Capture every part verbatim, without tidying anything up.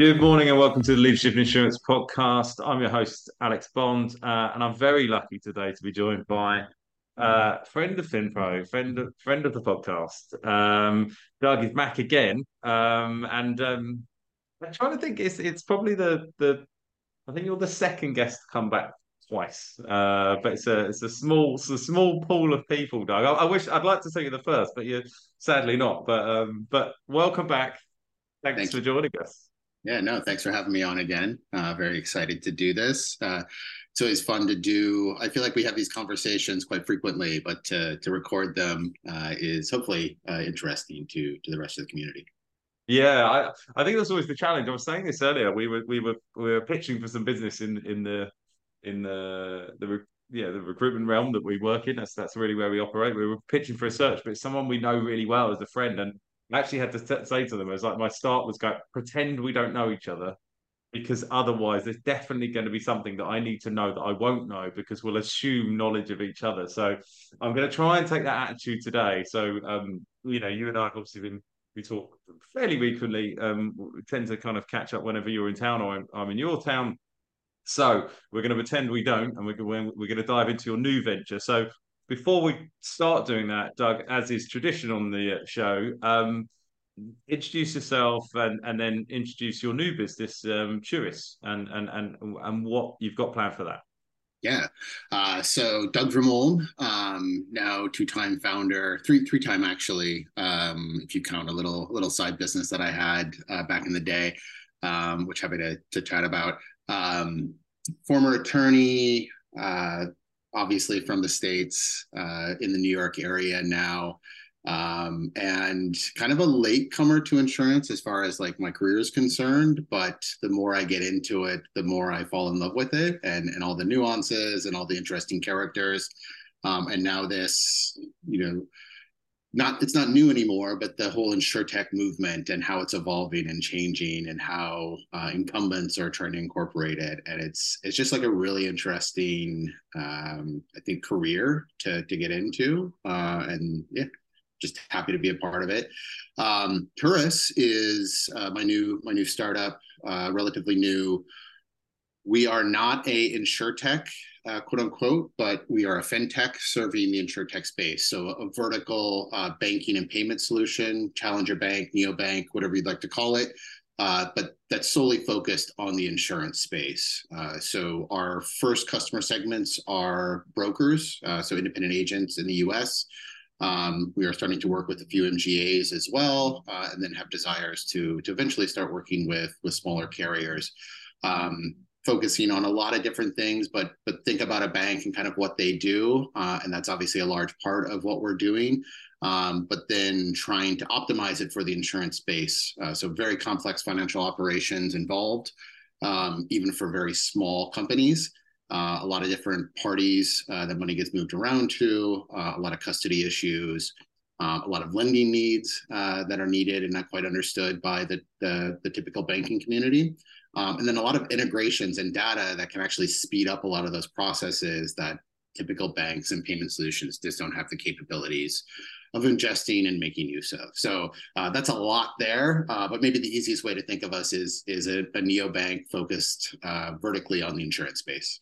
Good morning and welcome to the Leadership in Insurance Podcast. I'm your host, Alex Bond, uh, and I'm very lucky today to be joined by a uh, friend of FinPro, friend of, friend of the podcast. Um, Doug is back again, um, and um, I'm trying to think, it's, it's probably the, the, I think you're the second guest to come back twice, uh, but it's a, it's a small it's a small pool of people, Doug. I, I wish, I'd like to say you're the first, but you're sadly not, but, um, but welcome back. Thanks Thank for joining us. Yeah, no, thanks for having me on again. Uh, very excited to do this. Uh, it's always fun to do. I feel like we have these conversations quite frequently, but to, to record them uh, is hopefully uh, interesting to to the rest of the community. Yeah, I, I think that's always the challenge. I was saying this earlier. We were we were we were pitching for some business in in the in the the yeah the recruitment realm that we work in. That's that's really where we operate. We were pitching for a search, but it's someone we know really well as a friend. And I actually had to t- say to them, I was like, my start was going, pretend we don't know each other, because otherwise there's definitely going to be something that I need to know that I won't know, because we'll assume knowledge of each other. So I'm going to try and take that attitude today. So, um, you know, you and I have obviously been, we talk fairly frequently, um, we tend to kind of catch up whenever you're in town or I'm, I'm in your town. So we're going to pretend we don't, and we're, we're, we're going to dive into your new venture. So before we start doing that, Doug, as is tradition on the show, um, introduce yourself and, and then introduce your new business, um, Turris, and and and and what you've got planned for that. Yeah, uh, so Doug Ver Mulm, um, now two-time founder, three three-time actually, um, if you count a little little side business that I had uh, back in the day, um, which happy to to chat about. Um, former attorney. Uh, obviously from the States, uh, in the New York area now, um, and kind of a latecomer to insurance as far as like my career is concerned. But the more I get into it, the more I fall in love with it and, and all the nuances and all the interesting characters. Um, and now this, you know, not it's not new anymore, but the whole InsureTech movement and how it's evolving and changing and how uh, incumbents are trying to incorporate it. And it's it's just like a really interesting, um, I think, career to, to get into. Uh, and yeah, just happy to be a part of it. Um, Turris is uh, my new my new startup, uh, relatively new. We are not a InsureTech, uh, quote unquote, but we are a FinTech serving the InsureTech space. So a, a vertical uh, banking and payment solution, challenger bank, neobank, whatever you'd like to call it, uh, but that's solely focused on the insurance space. Uh, so our first customer segments are brokers, uh, so independent agents in the U S. Um, we are starting to work with a few M G As as well, uh, and then have desires to to eventually start working with, with smaller carriers. Um, focusing on a lot of different things, but but think about a bank and kind of what they do. Uh, and that's obviously a large part of what we're doing, um, but then trying to optimize it for the insurance space. Uh, so very complex financial operations involved, um, even for very small companies. Uh, a lot of different parties uh, that money gets moved around to, uh, a lot of custody issues, uh, a lot of lending needs uh, that are needed and not quite understood by the, the, the typical banking community. Um, and then a lot of integrations and data that can actually speed up a lot of those processes that typical banks and payment solutions just don't have the capabilities of ingesting and making use of. So uh, that's a lot there, uh, but maybe the easiest way to think of us is, is a, a neobank focused uh, vertically on the insurance space.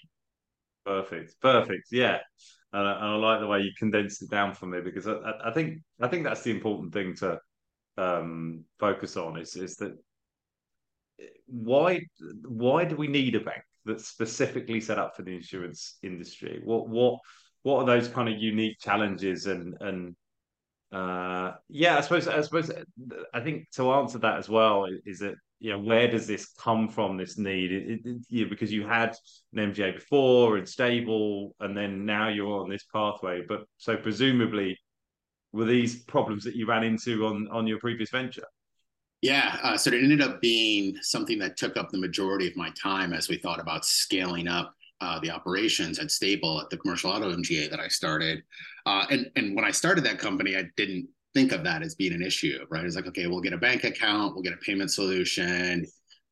Perfect, perfect, yeah. And I, and I like the way you condensed it down for me, because I, I think I think that's the important thing to um, focus on is, is that Why why do we need a bank that's specifically set up for the insurance industry? What what what are those kind of unique challenges? And and uh, yeah, I suppose I suppose I think to answer that as well is that, you know, where does this come from? This need, it, it, it, you know, because you had an M G A before and Stable, and then now you're on this pathway. But so presumably, were these problems that you ran into on on your previous venture? Yeah, uh, so it ended up being something that took up the majority of my time as we thought about scaling up uh, the operations at Stable, at the commercial auto M G A that I started. Uh, and, and when I started that company, I didn't think of that as being an issue, right? It's like, okay, we'll get a bank account, we'll get a payment solution,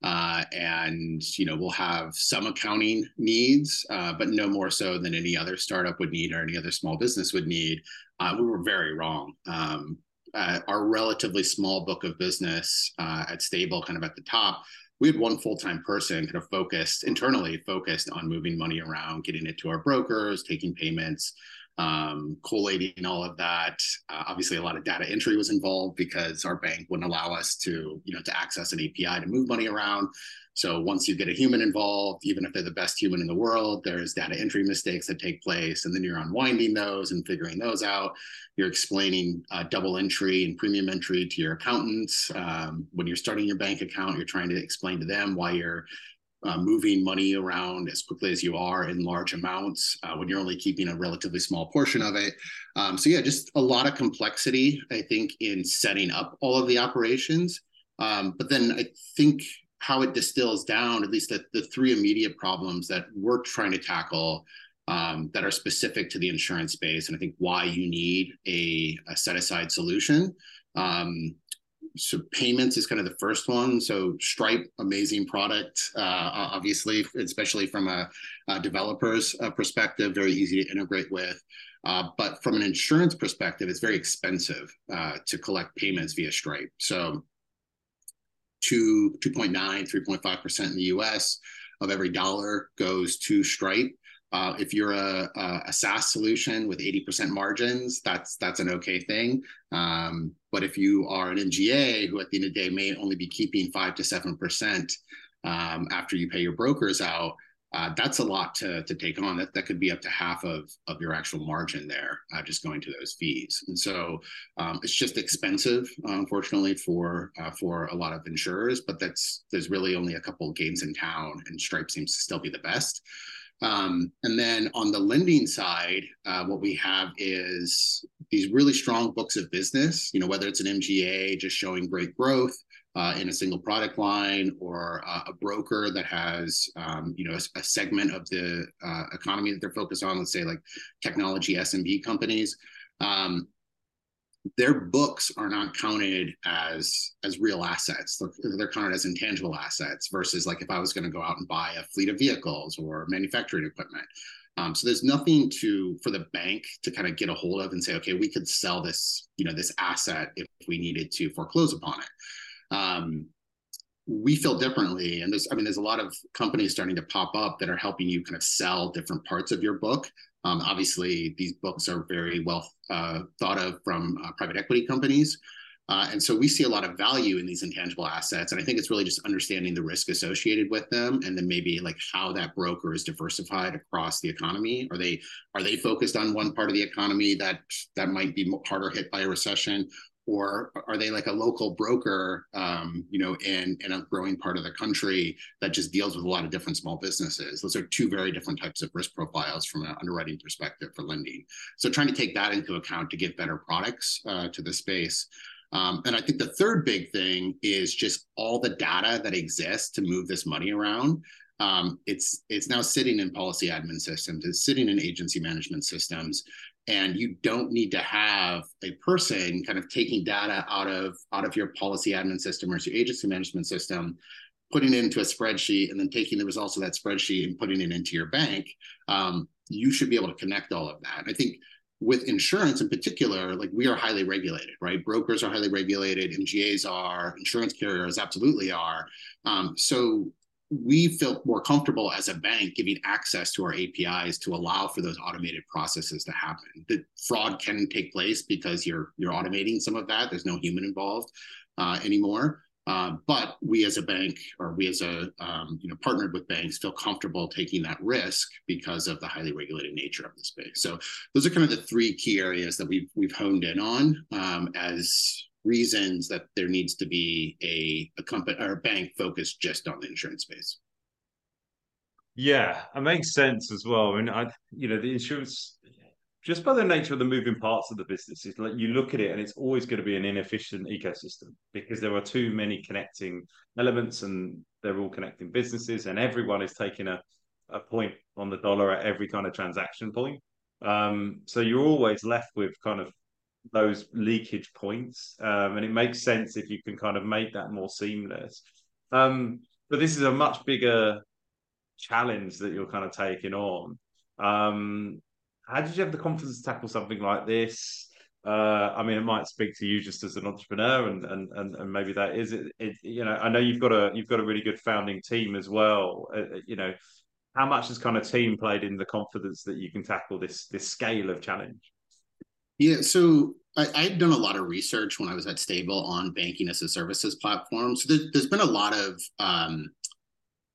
uh, and you know we'll have some accounting needs, uh, but no more so than any other startup would need or any other small business would need. Uh, we were very wrong. Um, Uh, our relatively small book of business uh, at Stable, kind of at the top, we had one full-time person kind of focused, internally focused on moving money around, getting it to our brokers, taking payments, um, collating all of that. Uh, obviously, a lot of data entry was involved because our bank wouldn't allow us to, you know, to access an A P I to move money around. So once you get a human involved, even if they're the best human in the world, there's data entry mistakes that take place, and then you're unwinding those and figuring those out. You're explaining uh, double entry and premium entry to your accountants. Um, when you're starting your bank account, you're trying to explain to them why you're uh, moving money around as quickly as you are in large amounts uh, when you're only keeping a relatively small portion of it. Um, so yeah, just a lot of complexity, I think, in setting up all of the operations. Um, but then I think how it distills down, at least the, the three immediate problems that we're trying to tackle um, that are specific to the insurance space, and I think why you need a, a set-aside solution. Um, so payments is kind of the first one. So Stripe, amazing product, uh, obviously, especially from a, a developer's uh, perspective, very easy to integrate with. Uh, but from an insurance perspective, it's very expensive uh, to collect payments via Stripe. So two, two point nine, three point five percent in the U S of every dollar goes to Stripe. Uh, if you're a, a, a SaaS solution with eighty percent margins, that's that's an okay thing. Um, but if you are an M G A who at the end of the day may only be keeping five to seven percent um, after you pay your brokers out, uh, that's a lot to, to take on. That that could be up to half of, of your actual margin there, uh, just going to those fees. And so um, it's just expensive, uh, unfortunately, for uh, for a lot of insurers, but that's there's really only a couple of games in town, and Stripe seems to still be the best. Um, and then on the lending side, uh, what we have is these really strong books of business, you know, whether it's an M G A just showing great growth Uh, in a single product line, or uh, a broker that has, um, you know, a, a segment of the uh, economy that they're focused on, let's say like technology S M B companies, um, their books are not counted as as real assets. They're, they're counted as intangible assets versus like if I was going to go out and buy a fleet of vehicles or manufacturing equipment. Um, so there's nothing to for the bank to kind of get a hold of and say, okay, we could sell this, you know, this asset if we needed to foreclose upon it. Um, we feel differently. And there's, I mean, there's a lot of companies starting to pop up that are helping you kind of sell different parts of your book. Um, obviously, these books are very well uh, thought of from uh, private equity companies. Uh, and so we see a lot of value in these intangible assets. And I think it's really just understanding the risk associated with them, and then maybe like how that broker is diversified across the economy. Are they are they focused on one part of the economy that that might be harder hit by a recession? Or are they like a local broker, um, you know, in, in a growing part of the country that just deals with a lot of different small businesses? Those are two very different types of risk profiles from an underwriting perspective for lending. So trying to take that into account to get better products uh, to the space. Um, and I think the third big thing is just all the data that exists to move this money around. Um, it's, it's now sitting in policy admin systems, it's sitting in agency management systems. And you don't need to have a person kind of taking data out of, out of your policy admin system or your agency management system, putting it into a spreadsheet, and then taking the results of that spreadsheet and putting it into your bank. Um, you should be able to connect all of that. And I think with insurance in particular, like we are highly regulated, right? Brokers are highly regulated, M G As are, insurance carriers absolutely are. Um, so we feel more comfortable as a bank giving access to our A P Is to allow for those automated processes to happen. The fraud can take place because you're you're automating some of that. There's no human involved uh, anymore. Uh, but we as a bank, or we as a um, you know partnered with banks, feel comfortable taking that risk because of the highly regulated nature of the space. So those are kind of the three key areas that we've we've honed in on um, as reasons that there needs to be a, a company or a bank focused just on the insurance space. Yeah, it makes sense as well. I mean, I, you know, the insurance, just by the nature of the moving parts of the business, is like you look at it and it's always going to be an inefficient ecosystem because there are too many connecting elements and they're all connecting businesses, and everyone is taking a, a point on the dollar at every kind of transaction point. Um, so you're always left with kind of those leakage points, um, and it makes sense if you can kind of make that more seamless. Um, but this is a much bigger challenge that you're kind of taking on. Um, how did you have the confidence to tackle something like this? Uh, I mean, it might speak to you just as an entrepreneur, and and and, and maybe that is it, it. You know, I know you've got a you've got a really good founding team as well. Uh, you know, how much has kind of team played in the confidence that you can tackle this this scale of challenge? Yeah, so I, I'd done a lot of research when I was at Stable on banking as a services platform. So there, there's been a lot of um,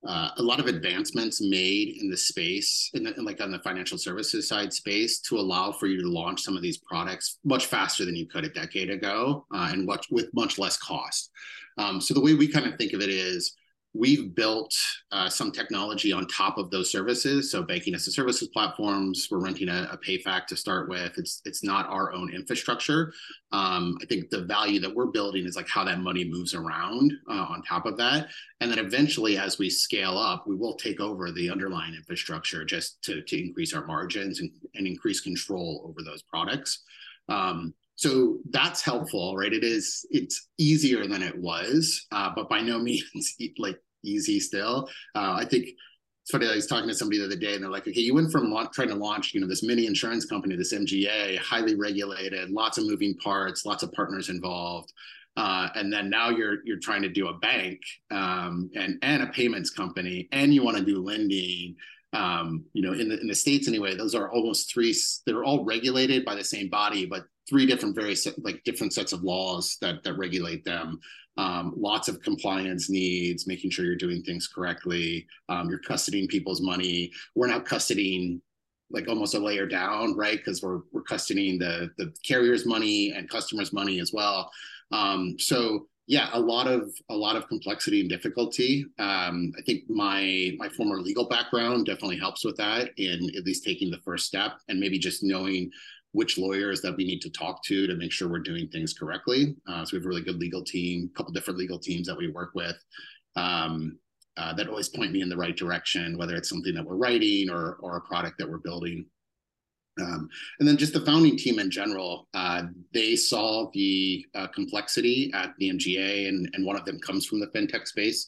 uh, a lot of advancements made in the space, in the, in like on the financial services side space, to allow for you to launch some of these products much faster than you could a decade ago, uh, and much, with much less cost. Um, so the way we kind of think of it is, we've built uh, some technology on top of those services. So banking as a services platforms, we're renting a, a PayFAC to start with. It's it's not our own infrastructure. Um, I think the value that we're building is like how that money moves around uh, on top of that. And then eventually, as we scale up, we will take over the underlying infrastructure just to, to increase our margins and, and increase control over those products. Um, So that's helpful, right? It is, it's easier than it was, uh, but by no means like easy still. Uh, I think it's funny, I was talking to somebody the other day and they're like, okay, you went from la- trying to launch, you know, this mini insurance company, this M G A, highly regulated, lots of moving parts, lots of partners involved. Uh, and then now you're you're trying to do a bank um, and, and a payments company, and you want to do lending. Um, you know, in the, in the States anyway, those are almost three, they're all regulated by the same body, but three different various, like different sets of laws that, that regulate them. Um, lots of compliance needs, making sure you're doing things correctly. Um, you're custodying people's money. We're now custodying like almost a layer down, right? Because we're, we're custodying the, the carrier's money and customers' money as well. Um, so Yeah, a lot of a lot of complexity and difficulty. Um, I think my my former legal background definitely helps with that, in at least taking the first step and maybe just knowing which lawyers that we need to talk to to make sure we're doing things correctly. Uh, so we have a really good legal team, a couple different legal teams that we work with um, uh, that always point me in the right direction, whether it's something that we're writing or or a product that we're building. Um, and then just the founding team in general, uh, they saw the uh, complexity at the M G A, and, and one of them comes from the FinTech space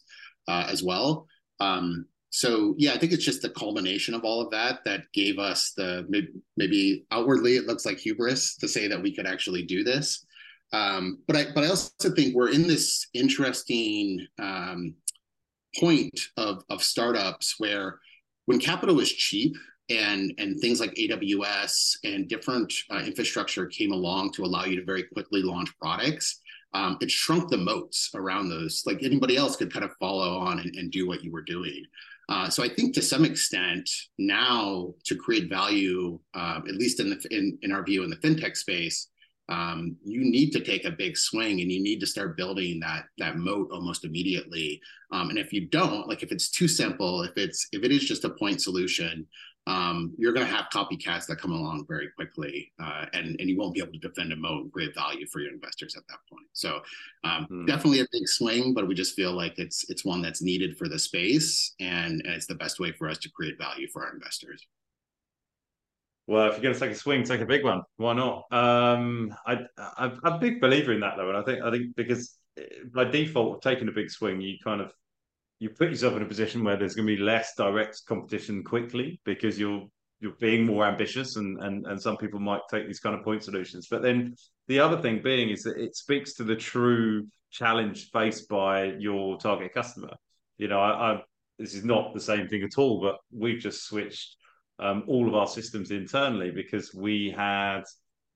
uh, as well. Um, so, yeah, I think it's just the culmination of all of that that gave us the, maybe, maybe outwardly it looks like hubris to say that we could actually do this. Um, but I but I also think we're in this interesting um, point of, of startups where when capital is cheap, And, and things like A W S and different uh, infrastructure came along to allow you to very quickly launch products, um, it shrunk the moats around those. Like anybody else could kind of follow on and, and do what you were doing. Uh, so I think to some extent now to create value, uh, at least in, the, in, in our view in the FinTech space, um, you need to take a big swing and you need to start building that, that moat almost immediately. Um, and if you don't, like if it's too simple, if it's if it is just a point solution, Um, you're going to have copycats that come along very quickly, uh, and, and you won't be able to defend a moat and create value for your investors at that point. So um, mm. definitely a big swing, but we just feel like it's it's one that's needed for the space, and, and it's the best way for us to create value for our investors. Well, if you're going to take a swing, take a big one. Why not? Um, I, I'm a big believer in that, though, and I think I think because by default of taking a big swing, you kind of you put yourself in a position where there's going to be less direct competition quickly because you're you're being more ambitious, and and and some people might take these kind of point solutions. But then the other thing being is that it speaks to the true challenge faced by your target customer. You know, I, I this is not the same thing at all, but we've just switched um, all of our systems internally because we had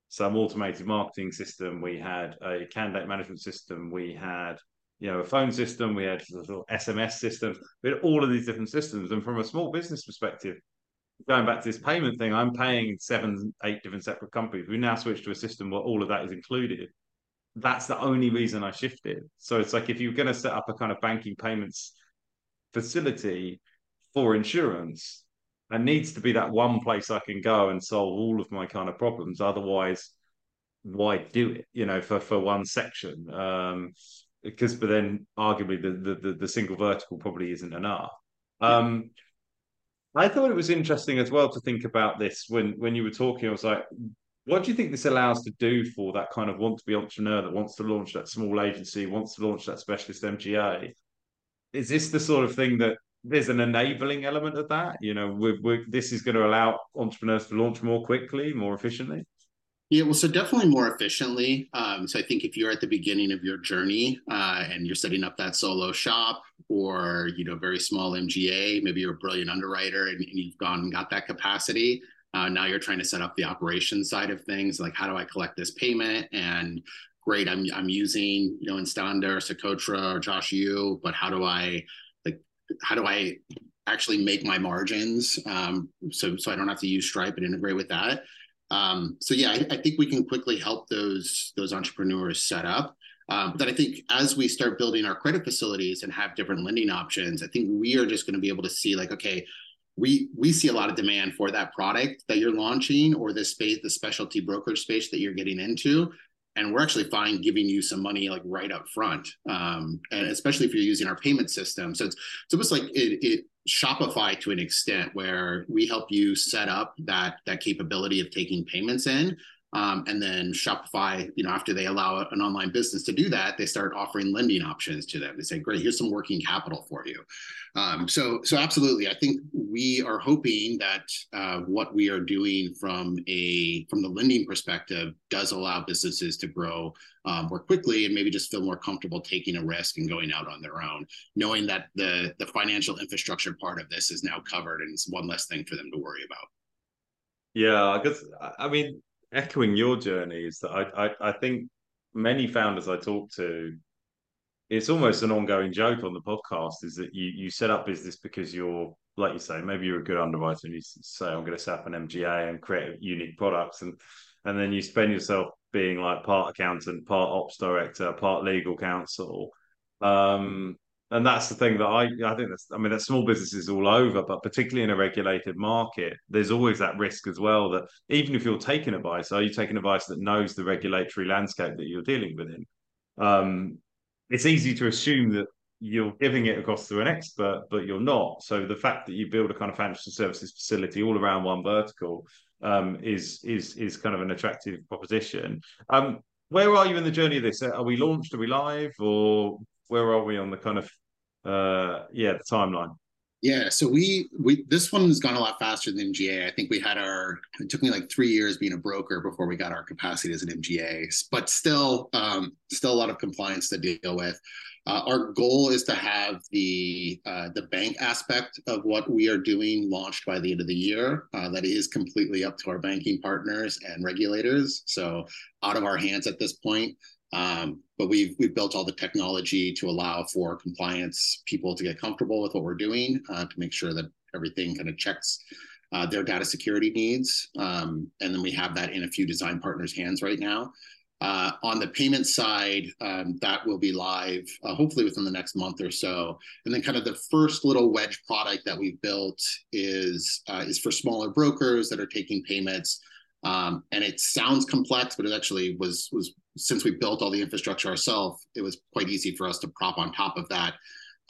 some automated marketing system, we had a candidate management system, we had you know, a phone system, we had sort of S M S systems, we had all of these different systems. And from a small business perspective, going back to this payment thing, I'm paying seven, eight different separate companies. We now switched to a system where all of that is included. That's the only reason I shifted. So it's like, if you're going to set up a kind of banking payments facility for insurance, there needs to be that one place I can go and solve all of my kind of problems. Otherwise, why do it, you know, for, for one section? Um, Because, but then, arguably, the, the the single vertical probably isn't enough. Um, I thought it was interesting as well to think about this when when you were talking. I was like, what do you think this allows to do for that kind of want to be entrepreneur that wants to launch that small agency, wants to launch that specialist M G A? Is this the sort of thing that there's an enabling element of that? You know, we're, we're, this is going to allow entrepreneurs to launch more quickly, more efficiently. Yeah, well, so definitely more efficiently. Um, so I think if you're at the beginning of your journey uh, and you're setting up that solo shop or, you know, very small M G A, maybe you're a brilliant underwriter and, and you've gone and got that capacity. Uh, now you're trying to set up the operations side of things. Like, how do I collect this payment? And great, I'm I'm using, you know, Instanda or Socotra or Joshu, but how do I, like, how do I actually make my margins? Um, so, so I don't have to use Stripe and integrate with that. Um, so yeah, I, I think we can quickly help those, those entrepreneurs set up. Um, but I think as we start building our credit facilities and have different lending options, I think we are just going to be able to see like, okay, we, we see a lot of demand for that product that you're launching or this space, the specialty brokerage space that you're getting into. And we're actually fine giving you some money like right up front. Um, and especially if you're using our payment system. So it's, it's almost like it, it Shopify to an extent where we help you set up that, that capability of taking payments in. Um, and then Shopify, you know, after they allow an online business to do that, they start offering lending options to them. They say, great, here's some working capital for you. Um, so, so absolutely. I think we are hoping that uh, what we are doing from a, from the lending perspective does allow businesses to grow uh, more quickly and maybe just feel more comfortable taking a risk and going out on their own, knowing that the, the financial infrastructure part of this is now covered and it's one less thing for them to worry about. Yeah, because I mean, echoing your journey is that I, I I think many founders I talk to, it's almost an ongoing joke on the podcast is that you you set up business because you're, like you say, maybe you're a good underwriter and you say, I'm going to set up an M G A and create unique products, and and then you spend yourself being like part accountant, part ops director, part legal counsel, um and that's the thing that I I think that's I mean that's small businesses all over, but particularly in a regulated market, there's always that risk as well that even if you're taking advice, are you taking advice that knows the regulatory landscape that you're dealing with in? Um, it's easy to assume that you're giving it across to an expert, but you're not. So the fact that you build a kind of financial services facility all around one vertical um, is is is kind of an attractive proposition. Um, where are you in the journey of this? Are we launched? Are we live? Or where are we on the kind of, uh, yeah, the timeline? Yeah, so we, we this one has gone a lot faster than M G A. I think we had our, it took me like three years being a broker before we got our capacity as an M G A, but still, um, still a lot of compliance to deal with. Uh, our goal is to have the uh, the bank aspect of what we are doing launched by the end of the year. Uh, that is completely up to our banking partners and regulators. So out of our hands at this point. Um, but we've we've built all the technology to allow for compliance people to get comfortable with what we're doing, uh, to make sure that everything kind of checks uh, their data security needs. Um, and then we have that in a few design partners' hands right now. Uh, on the payment side, um, that will be live, uh, hopefully within the next month or so. And then kind of the first little wedge product that we've built is uh, is for smaller brokers that are taking payments. Um, and it sounds complex, but it actually was, was since we built all the infrastructure ourselves, it was quite easy for us to prop on top of that.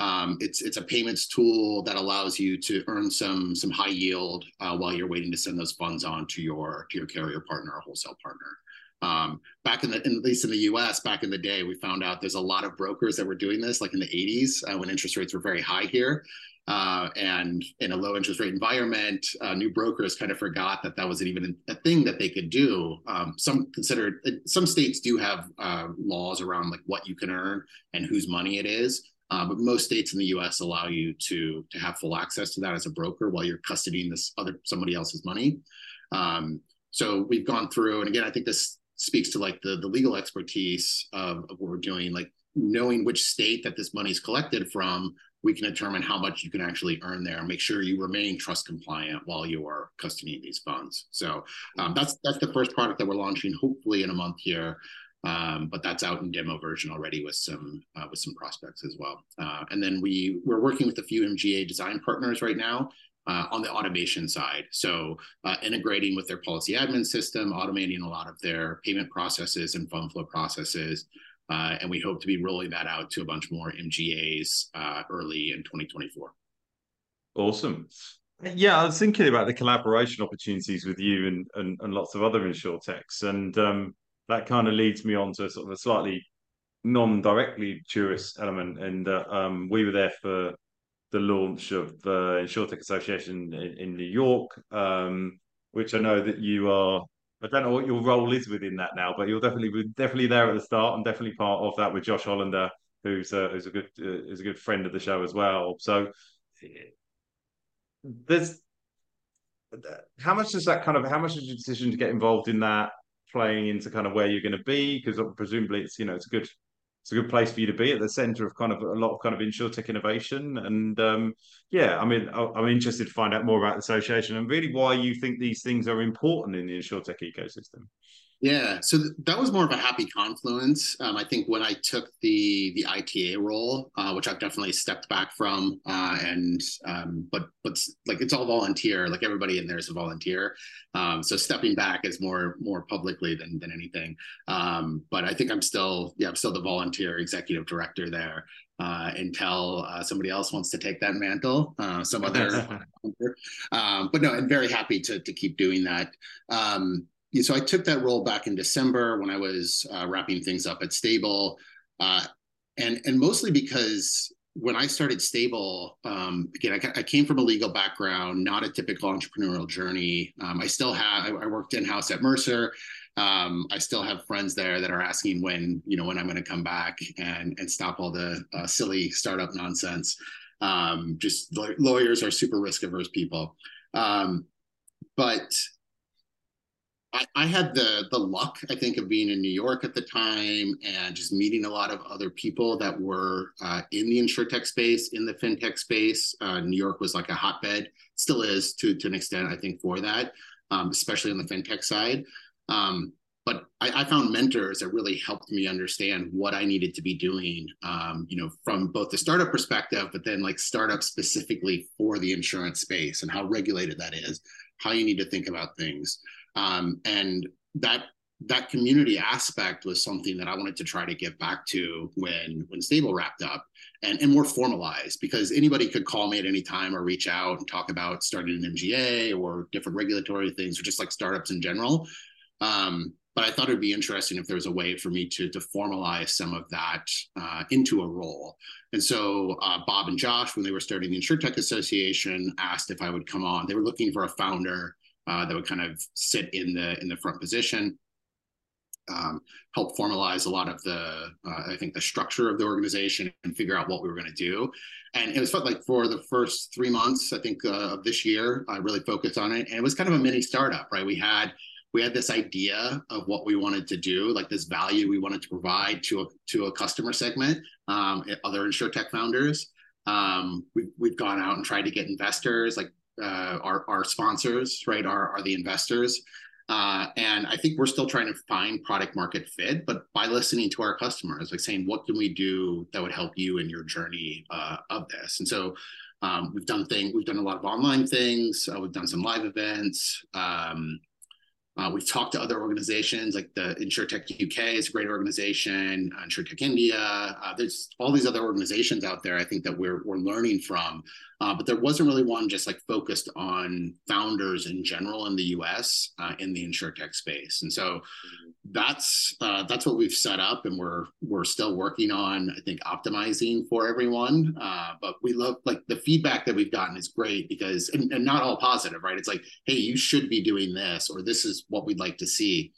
Um, it's it's a payments tool that allows you to earn some some high yield uh, while you're waiting to send those funds on to your to your carrier partner or wholesale partner. Um, back in the, in, at least in the U S, back in the day, we found out there's a lot of brokers that were doing this, like in the eighties, uh, when interest rates were very high here. Uh, and in a low interest rate environment, uh, new brokers kind of forgot that that wasn't even a thing that they could do. Um, some considered, some states do have uh, laws around like what you can earn and whose money it is. Uh, but most states in the U S allow you to, to have full access to that as a broker while you're custodying this other, somebody else's money. Um, so we've gone through, and again, I think this speaks to like the, the legal expertise of, of what we're doing, like knowing which state that this money is collected from. We can determine how much you can actually earn there and make sure you remain trust compliant while you are custodying these funds. So um, that's that's the first product that we're launching, hopefully in a month here. Um, but that's out in demo version already with some uh, with some prospects as well. Uh, and then we we're working with a few M G A design partners right now uh, on the automation side. So uh, integrating with their policy admin system, automating a lot of their payment processes and fund flow processes. Uh, and we hope to be rolling that out to a bunch more M G As uh, early in twenty twenty-four. Awesome. Yeah, I was thinking about the collaboration opportunities with you and and, and lots of other InsurTechs. And um, that kind of leads me on to sort of a slightly non-directly Turris element. And uh, um, we were there for the launch of the InsurTech Association in, in New York, um, which I know that you are I don't know what your role is within that now, but you're definitely definitely there at the start and definitely part of that with Josh Hollander, who's a, who's a good uh, is a good friend of the show as well. So there's how much does that kind of how much is your decision to get involved in that playing into kind of where you're going to be? Because presumably it's you know it's a good it's a good place for you to be at the center of kind of a lot of kind of InsurTech innovation. And um, yeah, I mean, I'm interested to find out more about the association and really why you think these things are important in the InsurTech ecosystem. Yeah, so th- that was more of a happy confluence. Um, I think when I took the the I T A role, uh, which I've definitely stepped back from, uh, and um, but but like it's all volunteer. Like everybody in there is a volunteer. Um, so stepping back is more more publicly than than anything. Um, but I think I'm still yeah I'm still the volunteer executive director there. Uh, until uh, somebody else wants to take that mantle, uh, some other. um, but no, I'm very happy to to keep doing that. Um, So I took that role back in December when I was uh, wrapping things up at Stable, uh, and and mostly because when I started Stable, um, again, I, I came from a legal background, not a typical entrepreneurial journey. Um, I still have, I, I worked in-house at Mercer. Um, I still have friends there that are asking when, you know, when I'm going to come back and, and stop all the uh, silly startup nonsense. Um, just lawyers are super risk-averse people. Um, but... I, I had the the luck, I think, of being in New York at the time and just meeting a lot of other people that were uh, in the InsurTech space, in the FinTech space. Uh, New York was like a hotbed, still is to, to an extent, I think, for that, um, especially on the FinTech side. Um, but I, I found mentors that really helped me understand what I needed to be doing, um, you know, from both the startup perspective, but then like startup specifically for the insurance space and how regulated that is, how you need to think about things. Um, and that that community aspect was something that I wanted to try to get back to when when Stable wrapped up and, and more formalized, because anybody could call me at any time or reach out and talk about starting an M G A or different regulatory things or just like startups in general. Um, but I thought it'd be interesting if there was a way for me to, to formalize some of that uh, into a role. And so uh, Bob and Josh, when they were starting the InsurTech Association, asked if I would come on. They were looking for a founder Uh, that would kind of sit in the in the front position, um, help formalize a lot of the, uh, I think, the structure of the organization and figure out what we were going to do. And it was felt like for the first three months, I think, uh, of this year, I really focused on it. And it was kind of a mini startup, right? We had we had this idea of what we wanted to do, like this value we wanted to provide to a, to a customer segment, um, other InsurTech founders. Um, we, we've gone out and tried to get investors, like, Uh, our, our sponsors, right, are, are the investors. Uh, and I think we're still trying to find product market fit, but by listening to our customers, like saying, what can we do that would help you in your journey uh, of this? And so um, we've done thing, we've done a lot of online things. Uh, we've done some live events. Um, uh, we've talked to other organizations like the InsureTech U K is a great organization, InsureTech India. Uh, there's all these other organizations out there, I think, that we're we're learning from. Uh, but there wasn't really one just like focused on founders in general in the U S uh, in the InsurTech space. And so that's uh, that's what we've set up, and we're we're still working on, I think, optimizing for everyone. Uh, but we love, like, the feedback that we've gotten is great because, and, and not all positive, right? It's like, hey, you should be doing this, or this is what we'd like to see.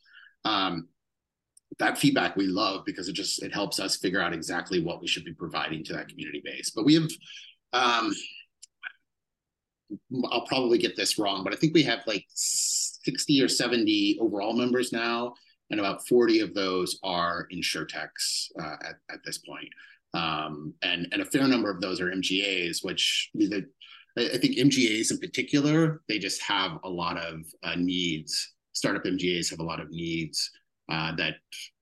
Um, that feedback we love because it just, it helps us figure out exactly what we should be providing to that community base. But we have... Um, I'll probably get this wrong, but I think we have like sixty or seventy overall members now, and about forty of those are InsurTechs uh, at, at this point. Um, and, and a fair number of those are M G As, which I think M G As in particular, they just have a lot of uh, needs. Startup M G As have a lot of needs uh, that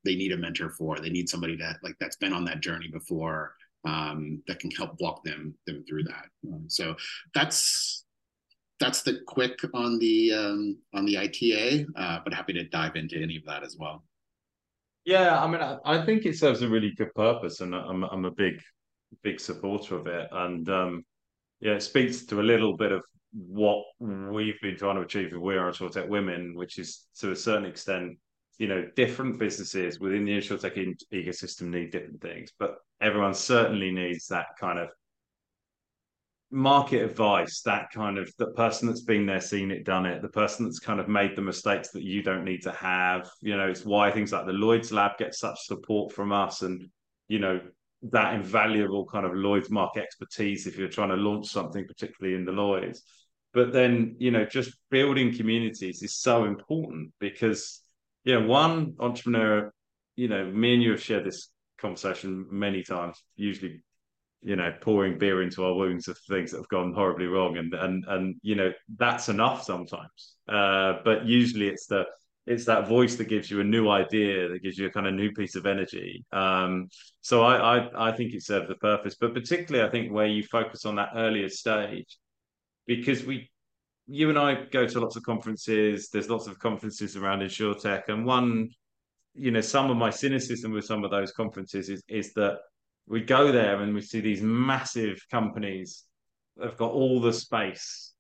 they need a mentor for. They need somebody that like that's been on that journey before, um, that can help walk them, them through that. Um, so that's, that's the quick on the, um, on the I T A, uh, but happy to dive into any of that as well. Yeah. I mean, I, I think it serves a really good purpose, and I'm, I'm a big, big supporter of it. And, um, yeah, it speaks to a little bit of what we've been trying to achieve with We Are InsurTech Women, which is to a certain extent, you know, different businesses within the InsurTech ecosystem need different things, but everyone certainly needs that kind of market advice, that kind of, the person that's been there, seen it, done it, the person that's kind of made the mistakes that you don't need to have. You know, it's why things like the Lloyd's Lab get such support from us, and, you know, that invaluable kind of Lloyd's market expertise if you're trying to launch something, particularly in the Lloyd's. But then, you know, just building communities is so important because, you know, one entrepreneur, you know, me and you have shared this conversation many times, usually, you know, pouring beer into our wounds of things that have gone horribly wrong. And, and, and, you know, that's enough sometimes. Uh, but usually it's the, it's that voice that gives you a new idea, that gives you a kind of new piece of energy. Um, so I, I, I think it serves the purpose, but particularly I think where you focus on that earlier stage, because we, you and I go to lots of conferences. There's lots of conferences around InsurTech. And one, you know, some of my cynicism with some of those conferences is, is that we go there and we see these massive companies that have got all the space.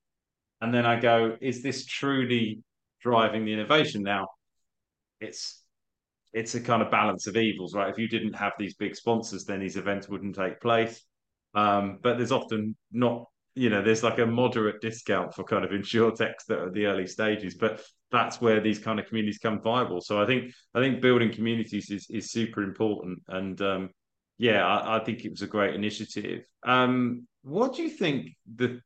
And then I go, is this truly driving the innovation? Now, it's it's a kind of balance of evils, right? If you didn't have these big sponsors, then these events wouldn't take place. Um, but there's often not, you know, there's like a moderate discount for kind of InsurTechs that are at the early stages, but that's where these kind of communities come viable. So I think I think building communities is is super important. And um, yeah, I, I think it was a great initiative. Um, what do you think the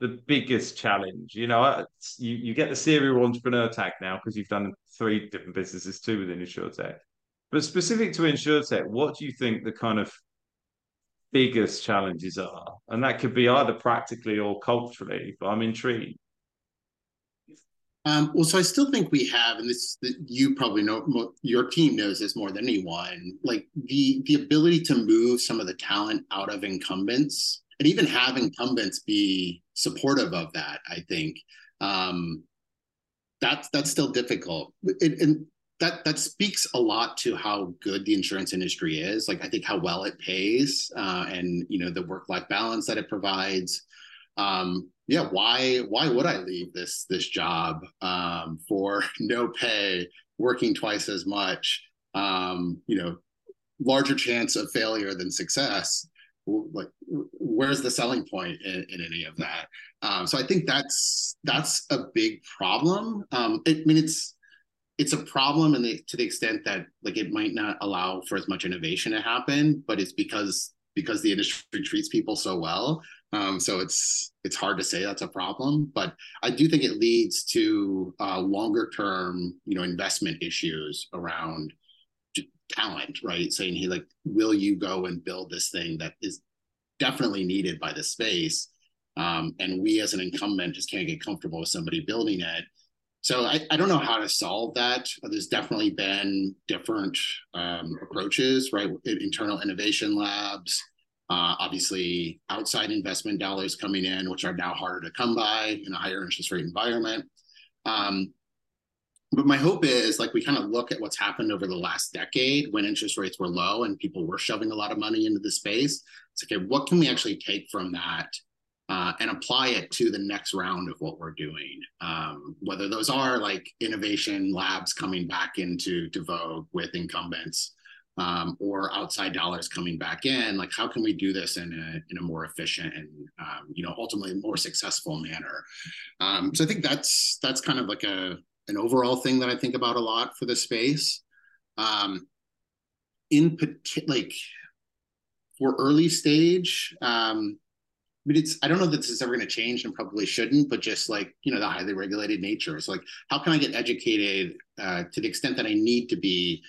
the biggest challenge? You know, you, you get the serial entrepreneur tag now because you've done three different businesses too within InsurTech. But specific to InsurTech, what do you think the kind of biggest challenges are? And that could be either practically or culturally, but I'm intrigued. Um, well, so I still think we have, and this you probably know, your team knows this more than anyone, like the, the ability to move some of the talent out of incumbents and even have incumbents be supportive of that, I think. Um, that's, that's still difficult. It, and that, that speaks a lot to how good the insurance industry is. Like, I think how well it pays uh, and, you know, the work-life balance that it provides. Um, yeah, why why would I leave this this job um, for no pay, working twice as much, um, you know, larger chance of failure than success? Like, where's the selling point in, in any of that? Um, so I think that's that's a big problem. Um, I mean, it's it's a problem, and to the extent that like it might not allow for as much innovation to happen, but it's because because the industry treats people so well. Um, so it's it's hard to say that's a problem, but I do think it leads to uh, longer term, you know, investment issues around talent, right? Saying, hey, like, will you go and build this thing that is definitely needed by the space? Um, and we as an incumbent just can't get comfortable with somebody building it. So I, I don't know how to solve that. There's definitely been different um, approaches, right? Internal innovation labs. Uh, obviously, outside investment dollars coming in, which are now harder to come by in a higher interest rate environment. Um, but my hope is, like, we kind of look at what's happened over the last decade when interest rates were low and people were shoving a lot of money into the space. It's okay, what can we actually take from that uh, and apply it to the next round of what we're doing? Um, whether those are like innovation labs coming back into to vogue with incumbents. Um, or outside dollars coming back in, like how can we do this in a in a more efficient and um, you know, ultimately more successful manner? Um, so I think that's that's kind of like a an overall thing that I think about a lot for the space. Um, in particular, like for early stage, um, but it's I don't know that this is ever going to change and probably shouldn't, but just like, you know, the highly regulated nature. So like, how can I get educated uh, to the extent that I need to be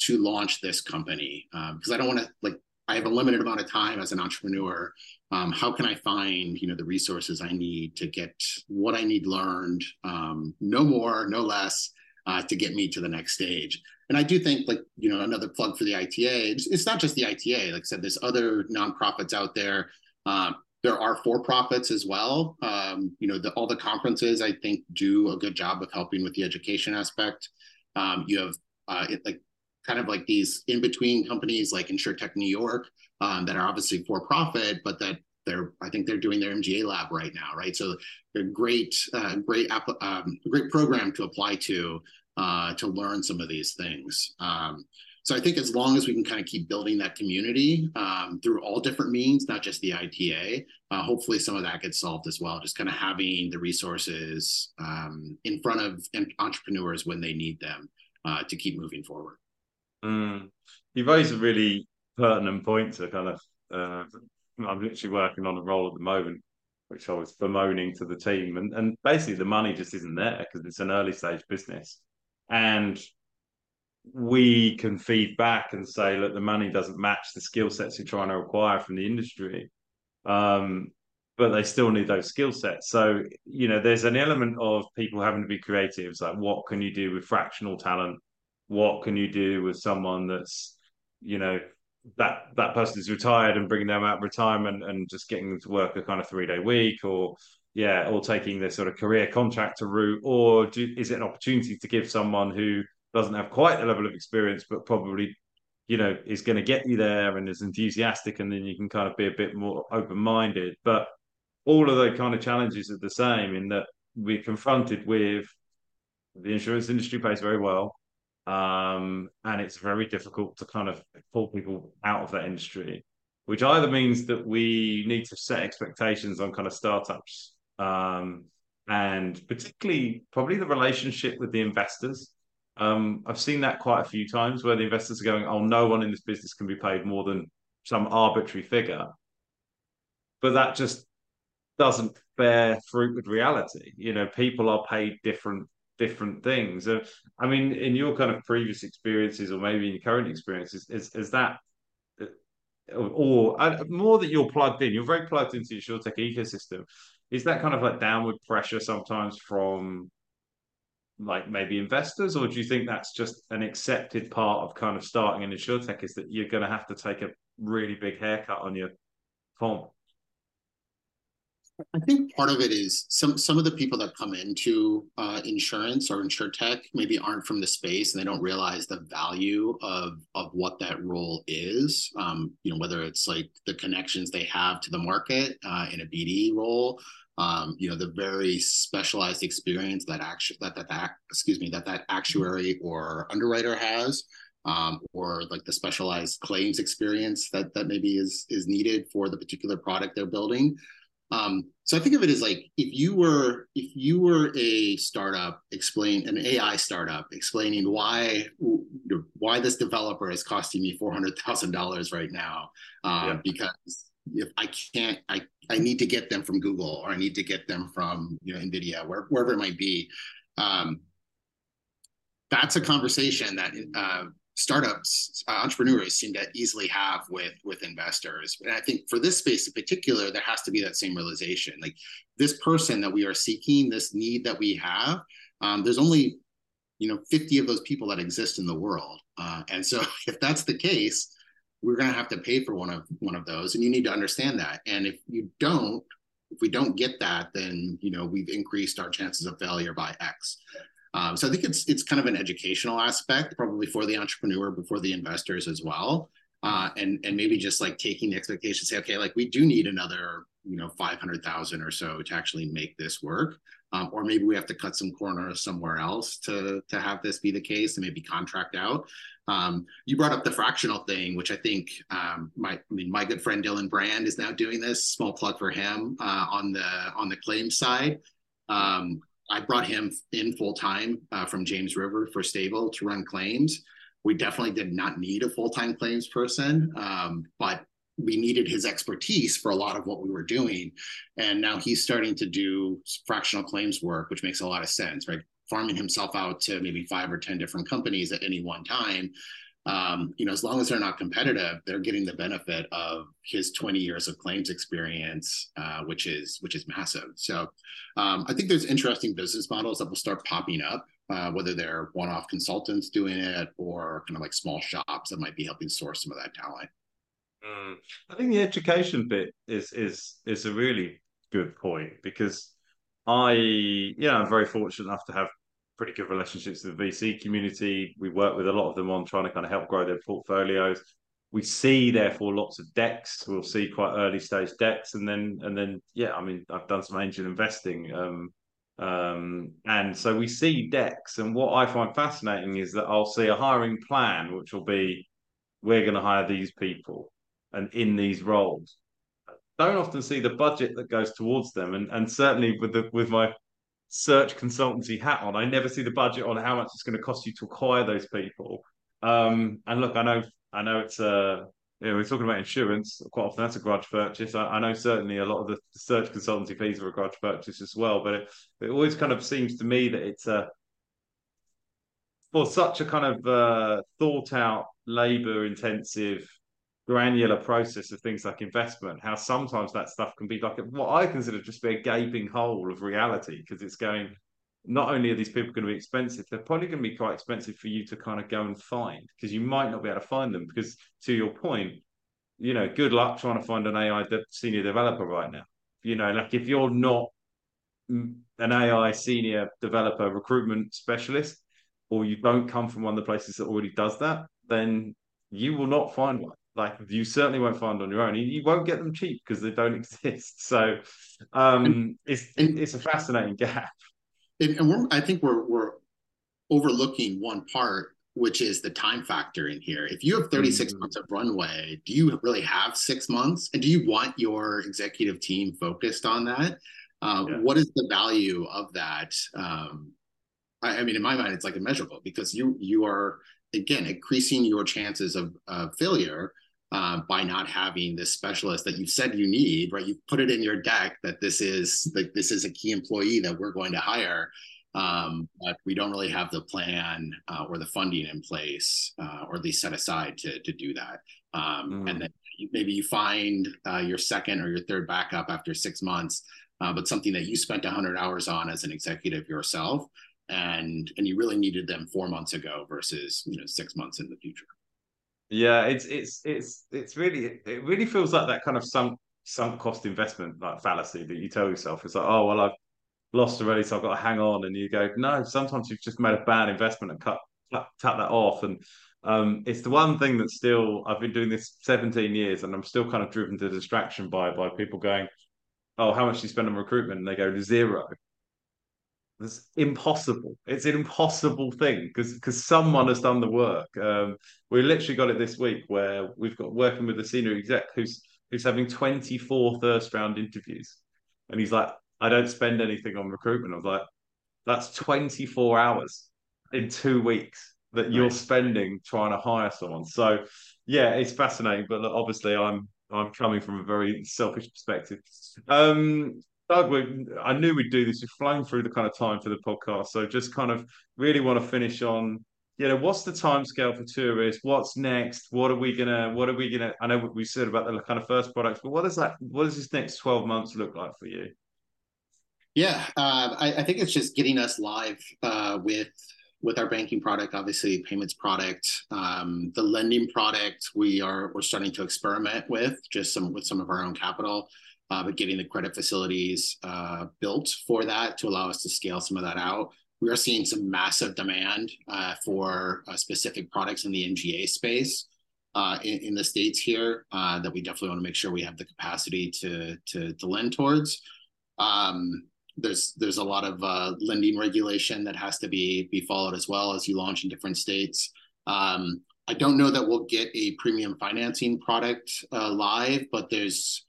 to launch this company, because um, I don't want to, like, I have a limited amount of time as an entrepreneur. Um, how can I find, you know, the resources I need to get what I need learned, um, no more, no less, uh, to get me to the next stage? And I do think, like, you know, another plug for the I T A, it's, it's not just the I T A, like I said, there's other nonprofits out there. Um, there are for-profits as well. Um, you know, the, all the conferences, I think, do a good job of helping with the education aspect. Um, you have, uh, it, like, kind of like these in-between companies like InsureTech New York um, that are obviously for-profit, but that they're, I think they're doing their M G A lab right now, right? So they're great, uh, great, um, great program to apply to, uh, to learn some of these things. Um, So I think as long as we can kind of keep building that community um, through all different means, not just the I T A, uh, hopefully some of that gets solved as well. Just kind of having the resources um, in front of entrepreneurs when they need them uh, to keep moving forward. Mm. You've raised a really pertinent point to kind of, uh, I'm literally working on a role at the moment, which I was bemoaning to the team. And, and basically the money just isn't there because it's an early stage business. And we can feed back and say, look, the money doesn't match the skill sets you're trying to acquire from the industry. Um, but they still need those skill sets. So, you know, there's an element of people having to be creative. It's like, what can you do with fractional talent? What can you do with someone that's, you know, that that person is retired and bringing them out of retirement and just getting them to work a kind of three-day week or, yeah, or taking their sort of career contractor route? Or do, is it an opportunity to give someone who doesn't have quite the level of experience, but probably, you know, is going to get you there and is enthusiastic, and then you can kind of be a bit more open-minded? But all of those kind of challenges are the same in that we're confronted with the insurance industry pays very well. Um, and it's very difficult to kind of pull people out of that industry, which either means that we need to set expectations on kind of startups, um, and particularly probably the relationship with the investors. Um, I've seen that quite a few times where the investors are going, oh, no one in this business can be paid more than some arbitrary figure. But that just doesn't bear fruit with reality. You know, people are paid different different things. Uh, I mean, in your kind of previous experiences, or maybe in your current experiences, is is that, or uh, more that you're plugged in, you're very plugged into the InsureTech ecosystem. Is that kind of like downward pressure sometimes from like maybe investors, or do you think that's just an accepted part of kind of starting an InsureTech, is that you're going to have to take a really big haircut on your comp? I think part of it is some some of the people that come into uh, insurance or InsureTech maybe aren't from the space, and they don't realize the value of of what that role is. Um, you know, whether it's like the connections they have to the market uh, in a B D role, um, you know, the very specialized experience that actu- that, that that excuse me that that actuary or underwriter has, um, or like the specialized claims experience that that maybe is is needed for the particular product they're building. Um, so I think of it as like, if you were, if you were a startup, explain an A I startup explaining why, why this developer is costing me four hundred thousand dollars right now, um, yeah. because if I can't, I, I need to get them from Google, or I need to get them from, you know, NVIDIA, where, wherever it might be. Um, that's a conversation that, uh, startups, uh, entrepreneurs seem to easily have with with investors. And I think for this space in particular, there has to be that same realization. Like, this person that we are seeking, this need that we have, um, there's only, you know, fifty of those people that exist in the world. Uh, and so if that's the case, we're going to have to pay for one of one of those. And you need to understand that. And if you don't, if we don't get that, then, you know, we've increased our chances of failure by X. Um, so I think it's it's kind of an educational aspect, probably for the entrepreneur, before the investors as well, uh, and and maybe just like taking the expectation, say, okay, like we do need another, you know, five hundred thousand or so to actually make this work, um, or maybe we have to cut some corners somewhere else to to have this be the case, and maybe contract out. Um, you brought up the fractional thing, which I think um, my I mean my good friend Dylan Brand is now doing this. Small plug for him uh, on the on the claims side. Um, I brought him in full-time uh, from James River for Stable to run claims. We definitely did not need a full-time claims person, um, but we needed his expertise for a lot of what we were doing. And now he's starting to do fractional claims work, which makes a lot of sense, right? Farming himself out to maybe five or ten different companies at any one time. Um, you know, as long as they're not competitive, they're getting the benefit of his twenty years of claims experience, uh, which is which is massive. So um, I think there's interesting business models that will start popping up, uh, whether they're one-off consultants doing it or kind of like small shops that might be helping source some of that talent. Mm. I think the education bit is is is a really good point, because I, you know, I'm very fortunate enough to have pretty good relationships with the V C community. We work with a lot of them on trying to kind of help grow their portfolios. We see, therefore, lots of decks. We'll see quite early stage decks. And then, and then, yeah, I mean, I've done some angel investing um, Um, and so we see decks, and what I find fascinating is that I'll see a hiring plan, which will be, we're going to hire these people and in these roles. I don't often see the budget that goes towards them. And, and certainly with the, with my search consultancy hat on, I never see the budget on how much it's going to cost you to acquire those people. Um, and look, I know, I know it's a, you know, we're talking about insurance quite often. That's a grudge purchase. I, I know certainly a lot of the search consultancy fees are a grudge purchase as well, but it, it always kind of seems to me that it's a, for such a kind of uh, thought out, labor intensive, granular process of things like investment, how sometimes that stuff can be like what I consider just be a gaping hole of reality, because it's going, not only are these people going to be expensive, they're probably going to be quite expensive for you to kind of go and find, because you might not be able to find them, because to your point, you know, good luck trying to find an A I de- senior developer right now. You know, like if you're not an A I senior developer recruitment specialist, or you don't come from one of the places that already does that, then you will not find one. Like you certainly won't find on your own. You won't get them cheap because they don't exist. So um, and, it's and, it's a fascinating gap. And, and we're, I think we're we're overlooking one part, which is the time factor in here. If you have thirty-six mm-hmm. months of runway, do you really have six months? And do you want your executive team focused on that? Um, yeah. What is the value of that? Um, I, I mean, in my mind, it's like immeasurable, because you you are, again, increasing your chances of, of failure Uh, by not having this specialist that you've said you need, right? You've put it in your deck that this is like this is a key employee that we're going to hire, um, but we don't really have the plan uh, or the funding in place, uh, or at least set aside to to do that. Um, mm. And then maybe you find uh, your second or your third backup after six months, uh, but something that you spent one hundred hours on as an executive yourself, and and you really needed them four months ago versus, you know, six months in the future. Yeah, it's it's it's it's really it really feels like that kind of sunk sunk cost investment like fallacy that you tell yourself. It's like, oh well, I've lost already, so I've got to hang on. And you go, no, sometimes you've just made a bad investment and cut cut, cut that off. And um, it's the one thing that still, I've been doing this seventeen years, and I'm still kind of driven to distraction by by people going, oh, how much do you spend on recruitment? And they go, zero. It's impossible. It's an impossible thing because because someone has done the work. Um, we literally got it this week where we've got working with a senior exec who's who's having twenty-four first round interviews, and he's like, I don't spend anything on recruitment. I was like, that's twenty-four hours in two weeks that you're nice. spending trying to hire someone. So yeah, it's fascinating. But look, obviously, I'm I'm coming from a very selfish perspective. Um, Doug, we, I knew we'd do this. We've flown through the kind of time for the podcast. So just kind of really want to finish on, you know, what's the timescale for Turris? What's next? What are we going to, what are we going to, I know what we said about the kind of first products, but what is that, what does this next twelve months look like for you? Yeah, uh, I, I think it's just getting us live uh, with, with our banking product, obviously payments product, um, the lending product we are, we're starting to experiment with just some, with some of our own capital. Uh, but getting the credit facilities uh, built for that to allow us to scale some of that out. We are seeing some massive demand uh, for uh, specific products in the M G A space uh, in, in the States here uh, that we definitely want to make sure we have the capacity to, to, to lend towards. Um, there's there's a lot of uh, lending regulation that has to be, be followed as well as you launch in different states. Um, I don't know that we'll get a premium financing product uh, live, but there's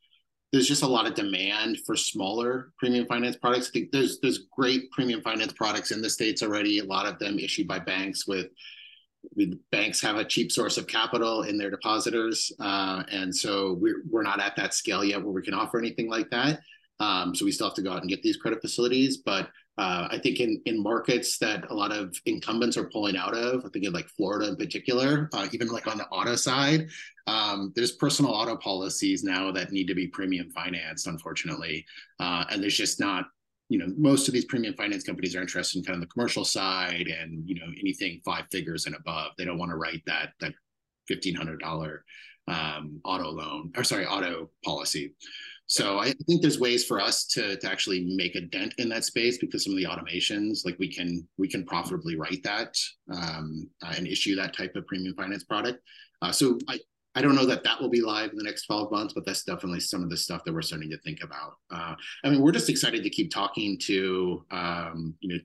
There's just a lot of demand for smaller premium finance products. I think there's there's great premium finance products in the States already. A lot of them issued by banks with, with banks have a cheap source of capital in their depositors. Uh, and so we're, we're not at that scale yet where we can offer anything like that. Um, so we still have to go out and get these credit facilities. But uh, I think in, in markets that a lot of incumbents are pulling out of, I think in like Florida in particular, uh, even like on the auto side, um, there's personal auto policies now that need to be premium financed, unfortunately. Uh, and there's just not, you know, most of these premium finance companies are interested in kind of the commercial side and, you know, anything five figures and above. They don't want to write that, that fifteen hundred dollars um, auto loan, or sorry, auto policy. So I think there's ways for us to, to actually make a dent in that space because some of the automations, like we can we can profitably write that um, uh, and issue that type of premium finance product. Uh, so I, I don't know that that will be live in the next twelve months, but that's definitely some of the stuff that we're starting to think about. Uh, I mean, we're just excited to keep talking to, um, you know,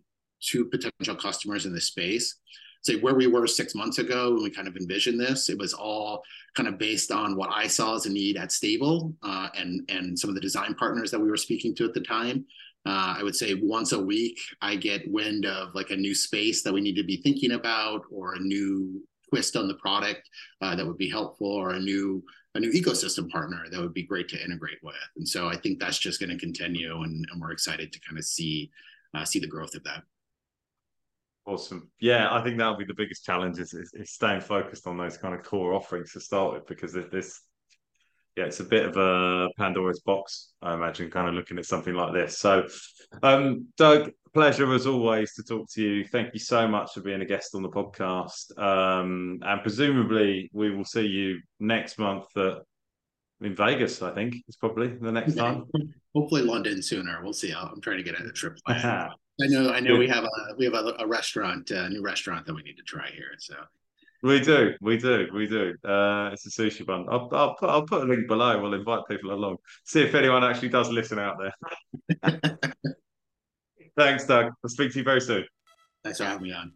to potential customers in this space. Say where we were six months ago when we kind of envisioned this, it was all kind of based on what I saw as a need at Stable uh, and, and some of the design partners that we were speaking to at the time. Uh, I would say once a week, I get wind of like a new space that we need to be thinking about, or a new twist on the product uh, that would be helpful, or a new a new ecosystem partner that would be great to integrate with. And so I think that's just going to continue, and, and we're excited to kind of see uh, see the growth of that. Awesome. Yeah, I think that'll be the biggest challenge is, is, is staying focused on those kind of core offerings to start with, because this, yeah, it's a bit of a Pandora's box, I imagine, kind of looking at something like this. So, um, Doug, pleasure as always to talk to you. Thank you so much for being a guest on the podcast. Um, and presumably we will see you next month at, in Vegas, I think, is probably the next yeah, time. Hopefully London sooner. We'll see. I'm trying to get a trip plan. I know, I know. We have a we have a, a restaurant, a new restaurant that we need to try here. So we do, we do, we do. Uh, it's a sushi bun. I'll, I'll put I'll put a link below. We'll invite people along. See if anyone actually does listen out there. Thanks, Doug. I'll speak to you very soon. Thanks for having me on.